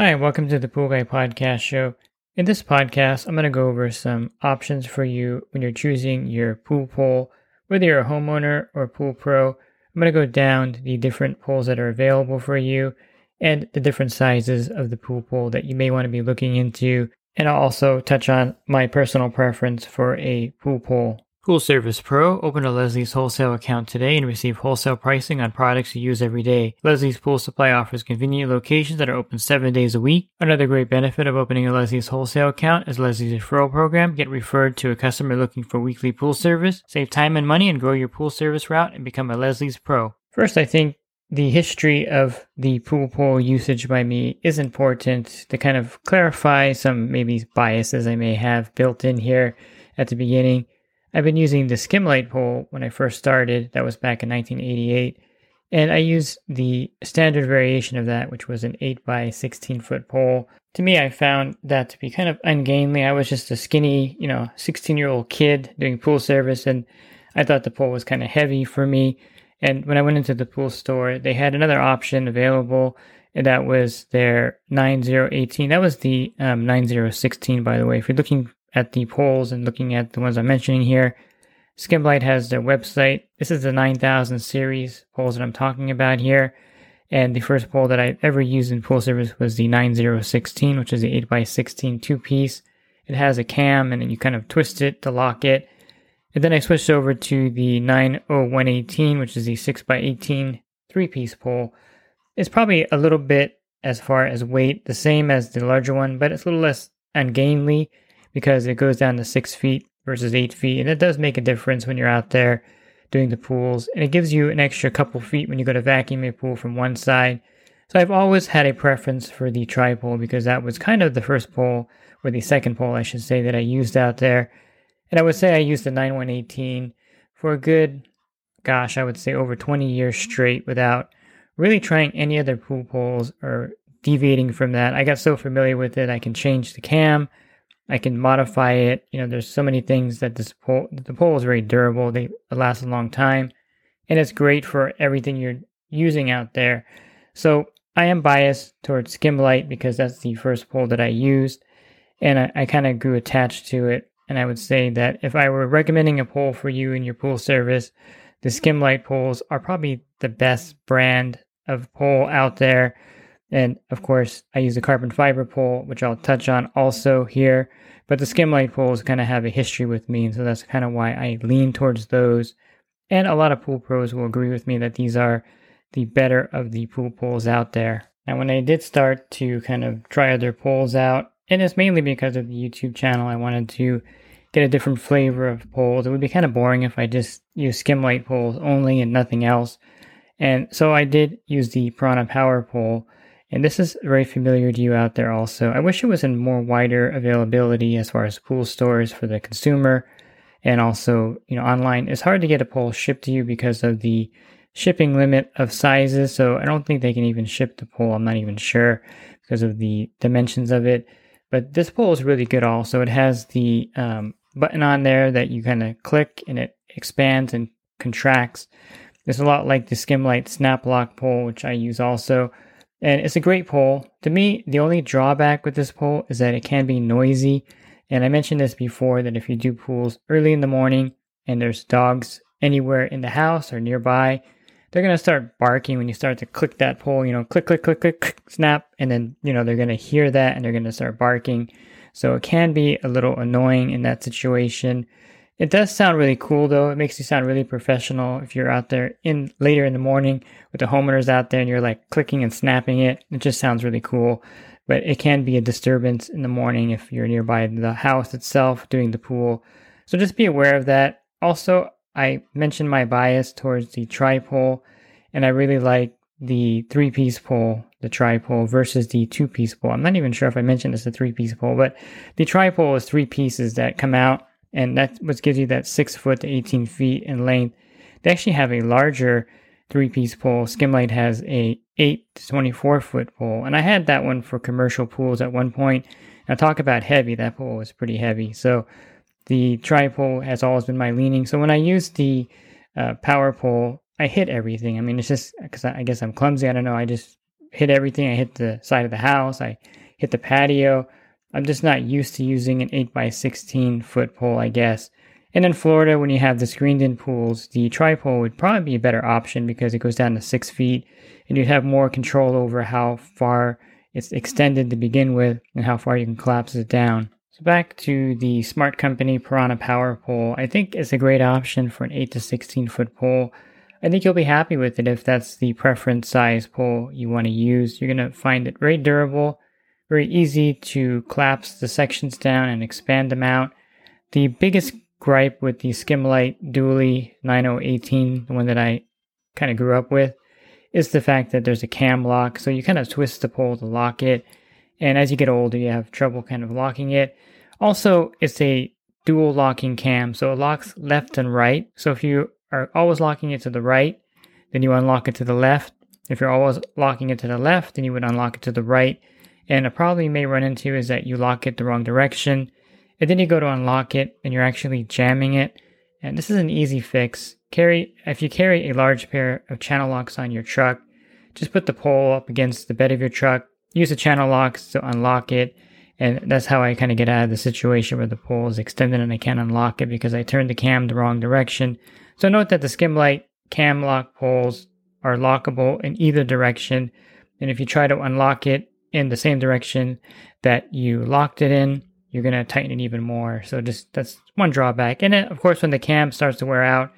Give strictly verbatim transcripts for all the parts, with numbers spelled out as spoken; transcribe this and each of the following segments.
Hi, welcome to the Pool Guy Podcast Show. In this podcast, I'm going to go over some options for you when you're choosing your pool pole. Whether you're a homeowner or a pool pro, I'm going to go down to the different poles that are available for you and the different sizes of the pool pole that you may want to be looking into. And I'll also touch on my personal preference for a pool pole. Pool Service Pro, open a Leslie's wholesale account today and receive wholesale pricing on products you use every day. Leslie's Pool Supply offers convenient locations that are open seven days a week. Another great benefit of opening a Leslie's wholesale account is Leslie's referral program. Get referred to a customer looking for weekly pool service. Save time and money and grow your pool service route and become a Leslie's Pro. First, I think the history of the pool pole usage by me is important to kind of clarify some maybe biases I may have built in here at the beginning. I've been using the Skim-Lite pole when I first started. That was back in nineteen eighty-eight. And I used the standard variation of that, which was an eight by sixteen foot pole. To me, I found that to be kind of ungainly. I was just a skinny, you know, sixteen-year-old kid doing pool service, and I thought the pole was kind of heavy for me. And when I went into the pool store, they had another option available, and that was their nine oh eighteen. That was the um, nine oh sixteen, by the way. If you're looking at the poles and looking at the ones I'm mentioning here, Skim-Lite has their website. This is the nine thousand series poles that I'm talking about here. And the first pole that I ever used in pool service was the nine oh sixteen, which is the eight by sixteen two-piece. It has a cam, and then you kind of twist it to lock it. And then I switched over to the nine oh one eighteen, which is the six by eighteen three-piece pole. It's probably a little bit, as far as weight, the same as the larger one, but it's a little less ungainly, because it goes down to six feet versus eight feet. And it does make a difference when you're out there doing the pools. And it gives you an extra couple feet when you go to vacuum a pool from one side. So I've always had a preference for the tri-pole, because that was kind of the first pole, or the second pole, I should say, that I used out there. And I would say I used the nine one eighteen for a good, gosh, I would say over twenty years straight without really trying any other pool poles or deviating from that. I got so familiar with it, I can change the cam. I can modify it. You know, there's so many things that this pole, the pole is very durable. They last a long time, and it's great for everything you're using out there. So I am biased towards Skim-Lite because that's the first pole that I used, and I, I kind of grew attached to it. And I would say that if I were recommending a pole for you in your pool service, the Skim-Lite poles are probably the best brand of pole out there. And of course, I use a carbon fiber pole, which I'll touch on also here. But the Skim-Lite poles kind of have a history with me, and so that's kind of why I lean towards those. And a lot of pool pros will agree with me that these are the better of the pool poles out there. Now, when I did start to kind of try other poles out, and it's mainly because of the YouTube channel, I wanted to get a different flavor of poles. It would be kind of boring if I just used Skim-Lite poles only and nothing else. And so I did use the Piranha Power Pole. And this is very familiar to you out there also. I wish it was in more wider availability as far as pool stores for the consumer, and also, you know, online. It's hard to get a pole shipped to you because of the shipping limit of sizes. So I don't think they can even ship the pole. I'm not even sure because of the dimensions of it. But this pole is really good also. It has the um, button on there that you kind of click, and it expands and contracts. It's a lot like the Skim-Lite Snap Lock pole, which I use also. And it's a great pole. To me, the only drawback with this pole is that it can be noisy. And I mentioned this before, that if you do pools early in the morning and there's dogs anywhere in the house or nearby, they're going to start barking when you start to click that pole, you know, click, click, click, click, click, snap. And then, you know, they're going to hear that and they're going to start barking. So it can be a little annoying in that situation. It does sound really cool, though. It makes you sound really professional if you're out there in later in the morning with the homeowners out there and you're like clicking and snapping it. It just sounds really cool, but it can be a disturbance in the morning if you're nearby the house itself doing the pool. So just be aware of that. Also, I mentioned my bias towards the tri-pole, and I really like the three-piece pole, the tri-pole, versus the two-piece pole. I'm not even sure if I mentioned it's a three-piece pole, but the tri-pole is three pieces that come out, and that's what gives you that six foot to eighteen feet in length. They actually have a larger three-piece pole. Skim-Lite has a eight to twenty-four foot pole, and I had that one for commercial pools at one point. Now talk about heavy, that pole is pretty heavy. So the tri-pole has always been my leaning. So when I use the uh, power pole, I hit everything. I mean, it's just because I, I guess I'm clumsy. I don't know. I just hit everything. I hit the side of the house. I hit the patio. I'm just not used to using an eight by sixteen foot pole, I guess. And in Florida, when you have the screened-in pools, the tri-pole would probably be a better option because it goes down to six feet, and you'd have more control over how far it's extended to begin with and how far you can collapse it down. So back to the Smart Company Piranha Power Pole. I think it's a great option for an eight to sixteen foot pole. I think you'll be happy with it if that's the preference size pole you want to use. You're going to find it very durable, very easy to collapse the sections down and expand them out. The biggest gripe with the Skim-Lite Dually nine oh one eight, the one that I kind of grew up with, is the fact that there's a cam lock. So you kind of twist the pole to lock it. And as you get older, you have trouble kind of locking it. Also, it's a dual locking cam, so it locks left and right. So if you are always locking it to the right, then you unlock it to the left. If you're always locking it to the left, then you would unlock it to the right. And a problem you may run into is that you lock it the wrong direction, and then you go to unlock it, and you're actually jamming it. And this is an easy fix. Carry If you carry a large pair of channel locks on your truck, just put the pole up against the bed of your truck, use the channel locks to unlock it, and that's how I kind of get out of the situation where the pole is extended and I can't unlock it because I turned the cam the wrong direction. So note that the Skim-Lite cam lock poles are lockable in either direction, and if you try to unlock it in the same direction that you locked it in, you're going to tighten it even more. So just that's one drawback. And then, of course, when the cam starts to wear out,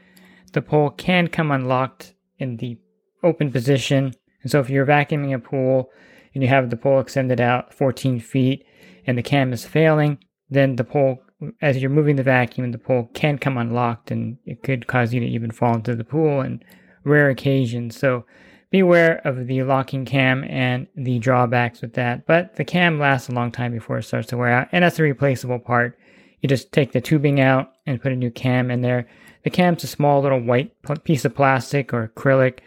the pole can come unlocked in the open position. And so if you're vacuuming a pool and you have the pole extended out fourteen feet and the cam is failing, then the pole, as you're moving the vacuum, the pole can come unlocked, and it could cause you to even fall into the pool on rare occasions. So beware of the locking cam and the drawbacks with that. But the cam lasts a long time before it starts to wear out, and that's the replaceable part. You just take the tubing out and put a new cam in there. The cam's a small little white piece of plastic or acrylic,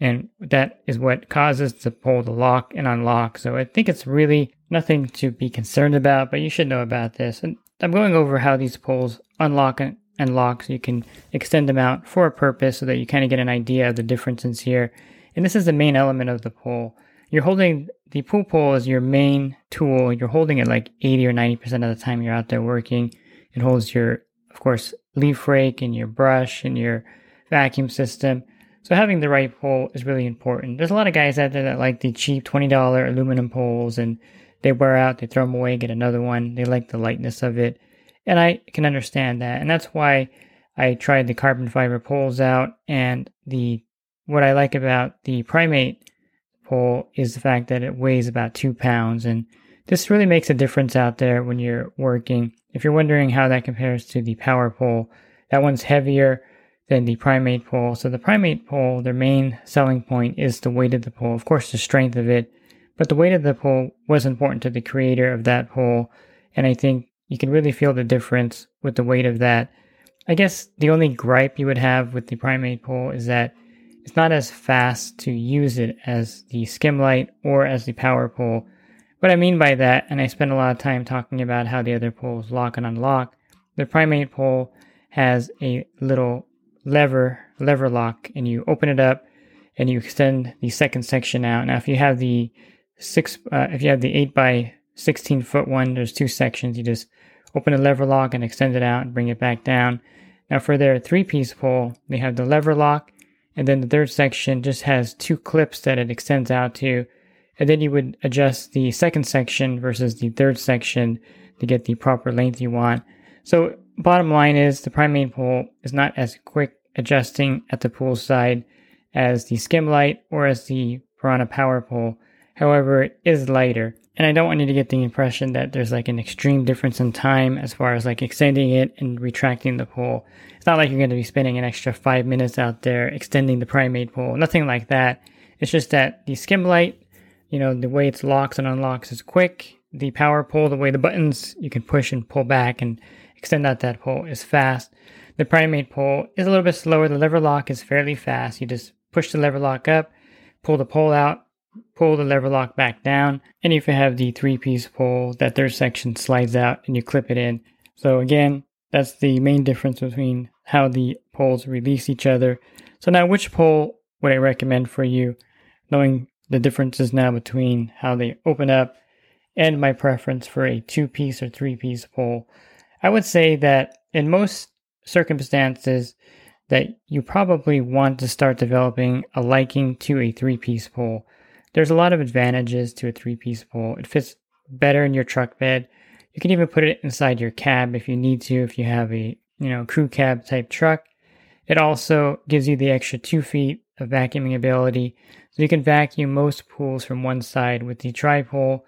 and that is what causes the pole to lock and unlock. So I think it's really nothing to be concerned about, but you should know about this. And I'm going over how these poles unlock and lock so you can extend them out for a purpose so that you kind of get an idea of the differences here. And this is the main element of the pole. You're holding the pool pole as your main tool. You're holding it like eighty or ninety percent of the time you're out there working. It holds your, of course, leaf rake and your brush and your vacuum system. So having the right pole is really important. There's a lot of guys out there that like the cheap twenty dollar aluminum poles, and they wear out, they throw them away, get another one. They like the lightness of it. And I can understand that. And that's why I tried the carbon fiber poles out. And the what I like about the PrimeMate pole is the fact that it weighs about two pounds. And this really makes a difference out there when you're working. If you're wondering how that compares to the power pole, that one's heavier than the PrimeMate pole. So the PrimeMate pole, their main selling point is the weight of the pole. Of course, the strength of it. But the weight of the pole was important to the creator of that pole. And I think you can really feel the difference with the weight of that. I guess the only gripe you would have with the PrimeMate pole is that it's not as fast to use it as the Skim-Lite or as the power pole. What I mean by that, and I spend a lot of time talking about how the other poles lock and unlock, the PrimeMate pole has a little lever, lever lock, and you open it up and you extend the second section out. Now, if you have the Six. Uh, if you have the eight by sixteen foot one, there's two sections. You just open the lever lock and extend it out and bring it back down. Now for their three-piece pole, they have the lever lock, and then the third section just has two clips that it extends out to. And then you would adjust the second section versus the third section to get the proper length you want. So bottom line is the PrimeMate pole is not as quick adjusting at the pool side as the Skim-Lite or as the Piranha Power Pole. However, it is lighter. And I don't want you to get the impression that there's like an extreme difference in time as far as like extending it and retracting the pole. It's not like you're going to be spending an extra five minutes out there extending the PrimeMate pole, nothing like that. It's just that the Skim-Lite, you know, the way it's locks and unlocks is quick. The power pole, the way the buttons, you can push and pull back and extend out that pole is fast. The PrimeMate pole is a little bit slower. The lever lock is fairly fast. You just push the lever lock up, pull the pole out, pull the lever lock back down. And if you have the three-piece pole, that third section slides out and you clip it in. So again, that's the main difference between how the poles release each other. So now, which pole would I recommend for you, knowing the differences now between how they open up and my preference for a two-piece or three-piece pole? I would say that in most circumstances that you probably want to start developing a liking to a three-piece pole. There's a lot of advantages to a three-piece pole. It fits better in your truck bed. You can even put it inside your cab if you need to, if you have a, you know, crew cab type truck. It also gives you the extra two feet of vacuuming ability. So you can vacuum most pools from one side with the tri-pole.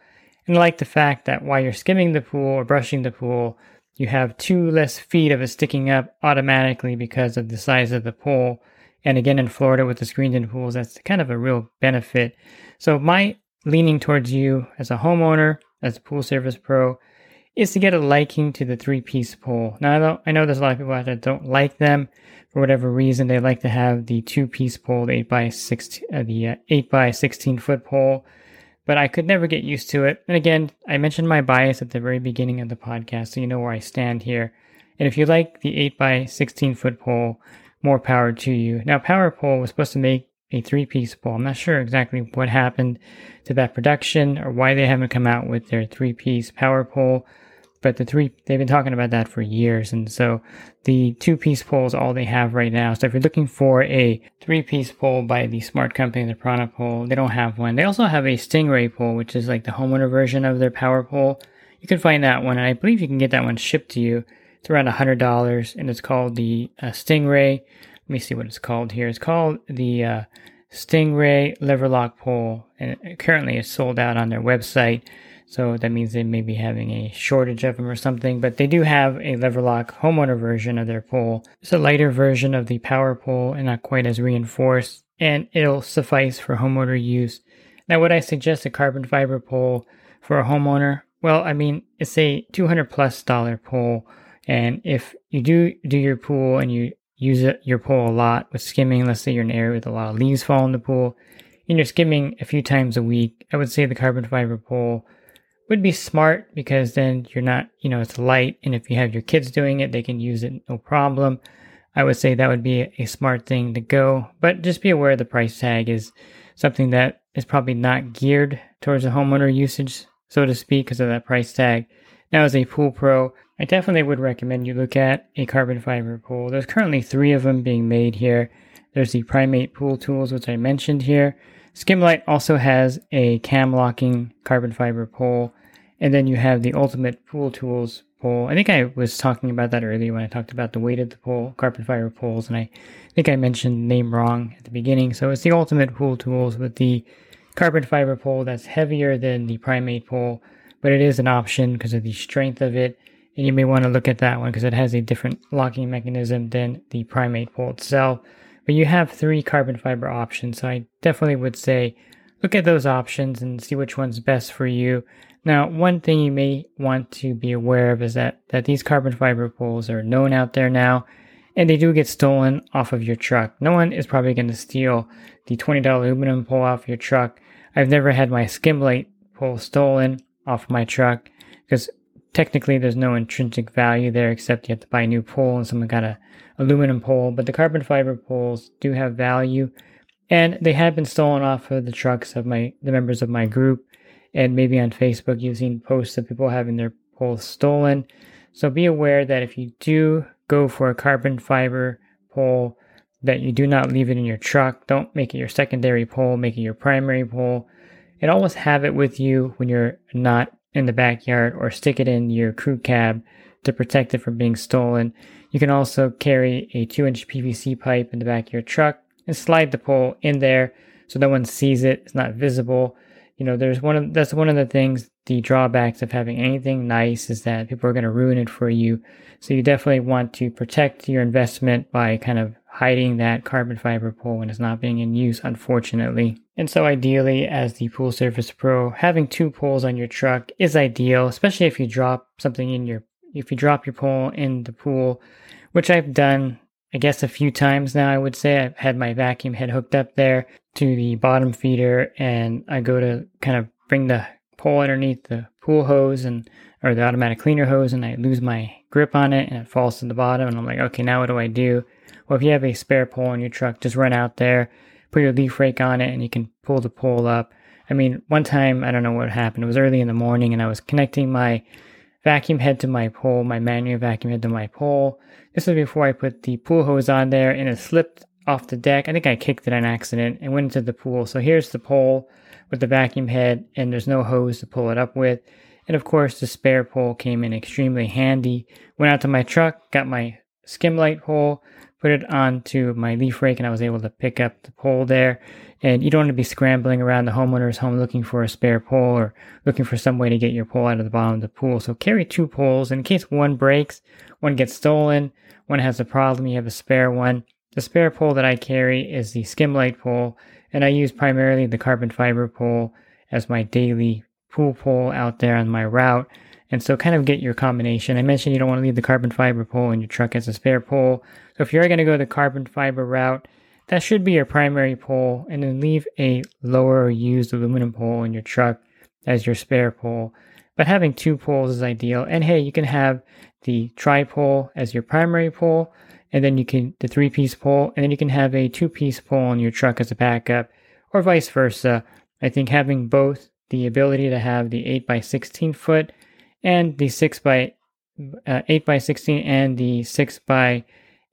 And I like the fact that while you're skimming the pool or brushing the pool, you have two less feet of it sticking up automatically because of the size of the pole. And again, in Florida with the screened-in pools, that's kind of a real benefit. So my leaning towards you as a homeowner, as a pool service pro, is to get a liking to the three-piece pole. Now, I, don't, I know there's a lot of people out there that don't like them for whatever reason. They like to have the two-piece pole, the eight by sixteen foot pole, but I could never get used to it. And again, I mentioned my bias at the very beginning of the podcast, so you know where I stand here. And if you like the eight by sixteen foot pole, more power to you. Now, Power Pole was supposed to make a three-piece pole. I'm not sure exactly what happened to that production or why they haven't come out with their three-piece Power Pole, but the three they've been talking about that for years, and so the two-piece pole is all they have right now. So if you're looking for a three-piece pole by the smart company, the Piranha Pole, they don't have one. They also have a Stingray pole, which is like the homeowner version of their Power Pole. You can find that one, and I believe you can get that one shipped to you. It's around one hundred dollars, and it's called the uh, Stingray. Let me see what it's called here. It's called the uh, Stingray Leverlock Pole, and it currently it's sold out on their website, so that means they may be having a shortage of them or something, but they do have a Leverlock homeowner version of their pole. It's a lighter version of the Power Pole and not quite as reinforced, and it'll suffice for homeowner use. Now, would I suggest a carbon fiber pole for a homeowner? Well, I mean, it's a two hundred plus dollar pole. And if you do do your pool and you use it, your pole a lot with skimming, let's say you're in an area with a lot of leaves fall in the pool, and you're skimming a few times a week, I would say the carbon fiber pole would be smart because then you're not, you know, it's light. And if you have your kids doing it, they can use it no problem. I would say that would be a smart thing to go. But just be aware the price tag is something that is probably not geared towards the homeowner usage, so to speak, because of that price tag. Now, as a pool pro, I definitely would recommend you look at a carbon fiber pole. There's currently three of them being made here. There's the PrimeMate Pool Tools, which I mentioned here. Skim-Lite also has a cam locking carbon fiber pole. And then you have the Ultimate Pool Tools pole. I think I was talking about that earlier when I talked about the weight of the pole, carbon fiber poles, and I think I mentioned the name wrong at the beginning. So it's the Ultimate Pool Tools with the carbon fiber pole that's heavier than the PrimeMate pole, but it is an option because of the strength of it. And you may want to look at that one because it has a different locking mechanism than the PrimeMate pole itself. But you have three carbon fiber options, so I definitely would say look at those options and see which one's best for you. Now, one thing you may want to be aware of is that, that these carbon fiber poles are known out there now, and they do get stolen off of your truck. No one is probably going to steal the twenty dollar aluminum pole off your truck. I've never had my Skim-Lite pole stolen off my truck because technically, there's no intrinsic value there except you have to buy a new pole and someone got an aluminum pole. But the carbon fiber poles do have value, and they have been stolen off of the trucks of my the members of my group. And maybe on Facebook, you've seen posts of people having their poles stolen. So be aware that if you do go for a carbon fiber pole, that you do not leave it in your truck. Don't make it your secondary pole, make it your primary pole. And always have it with you when you're not in the backyard, or stick it in your crew cab to protect it from being stolen. You can also carry a two inch P V C pipe in the back of your truck and slide the pole in there so no one sees it. It's not visible. You know, there's one of that's one of the things the drawbacks of having anything nice is that people are going to ruin it for you. So you definitely want to protect your investment by kind of hiding that carbon fiber pole when it's not being in use, unfortunately. And so ideally, as the Pool Surface Pro, having two poles on your truck is ideal, especially if you drop something in your, if you drop your pole in the pool, which I've done, I guess, a few times now, I would say. I've had my vacuum head hooked up there to the bottom feeder, and I go to kind of bring the pole underneath the pool hose and or the automatic cleaner hose, and I lose my grip on it, and it falls to the bottom, and I'm like, okay, now what do I do? Well, if you have a spare pole in your truck, just run out there, put your leaf rake on it, and you can pull the pole up. I mean, one time, I don't know what happened. It was early in the morning, and I was connecting my vacuum head to my pole, my manual vacuum head to my pole. This was before I put the pool hose on there, and it slipped off the deck. I think I kicked it on accident and went into the pool. So here's the pole with the vacuum head, and there's no hose to pull it up with. And of course, the spare pole came in extremely handy. Went out to my truck, got my Skim-Lite pole, put it onto my leaf rake, and I was able to pick up the pole there. And you don't want to be scrambling around the homeowner's home looking for a spare pole or looking for some way to get your pole out of the bottom of the pool. So carry two poles in case one breaks, one gets stolen, one has a problem, you have a spare one. The spare pole that I carry is the Skim-Lite pole, and I use primarily the carbon fiber pole as my daily pool pole out there on my route. And so kind of get your combination. I mentioned you don't want to leave the carbon fiber pole in your truck as a spare pole. So if you're going to go the carbon fiber route, that should be your primary pole, and then leave a lower or used aluminum pole in your truck as your spare pole. But having two poles is ideal. And hey, you can have the tri-pole as your primary pole, and then you can the three-piece pole, and then you can have a two-piece pole in your truck as a backup, or vice versa. I think having both, the ability to have the eight by sixteen foot and the six by eight by sixteen and the six by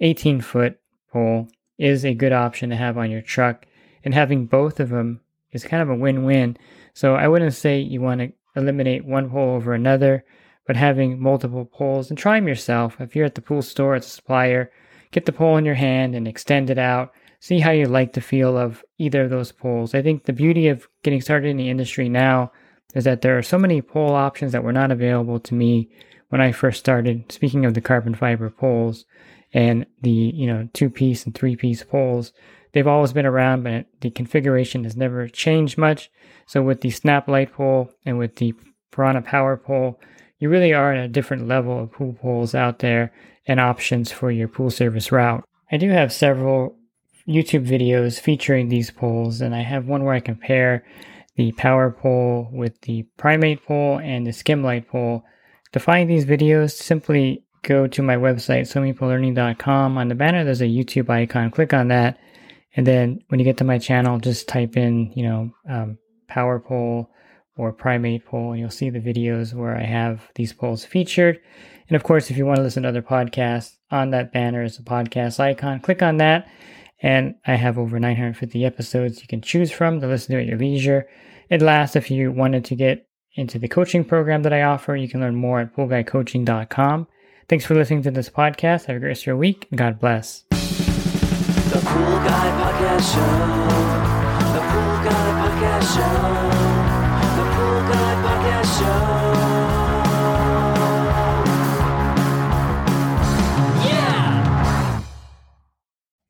eighteen foot pole is a good option to have on your truck, and having both of them is kind of a win-win. So I wouldn't say you want to eliminate one pole over another, but having multiple poles, and try them yourself. If you're at the pool store, at the supplier, get the pole in your hand and extend it out. See how you like the feel of either of those poles. I think the beauty of getting started in the industry now is that there are so many pole options that were not available to me when I first started, speaking of the carbon fiber poles and the, you know, two-piece and three-piece poles. They've always been around, but the configuration has never changed much. So with the Snap-Lite pole and with the Piranha Power Pole, you really are at a different level of pool poles out there and options for your pool service route. I do have several YouTube videos featuring these poles, and I have one where I compare the power pole with the PrimeMate pole and the Skim-Lite pole. To find these videos, simply go to my website, swimming pool learning dot com. On the banner, there's a YouTube icon. Click on that, and then when you get to my channel, just type in, you know, um, power pole or PrimeMate pole, and you'll see the videos where I have these poles featured. And of course, if you want to listen to other podcasts, on that banner is a podcast icon. Click on that, and I have over nine hundred fifty episodes you can choose from to listen to at your leisure. And last, if you wanted to get into the coaching program that I offer, you can learn more at pool guy coaching dot com. Thanks for listening to this podcast. Have a great rest of your week, and God bless. The Pool Guy Podcast Show. The Pool Guy Podcast Show. The Pool Guy Podcast Show. Yeah!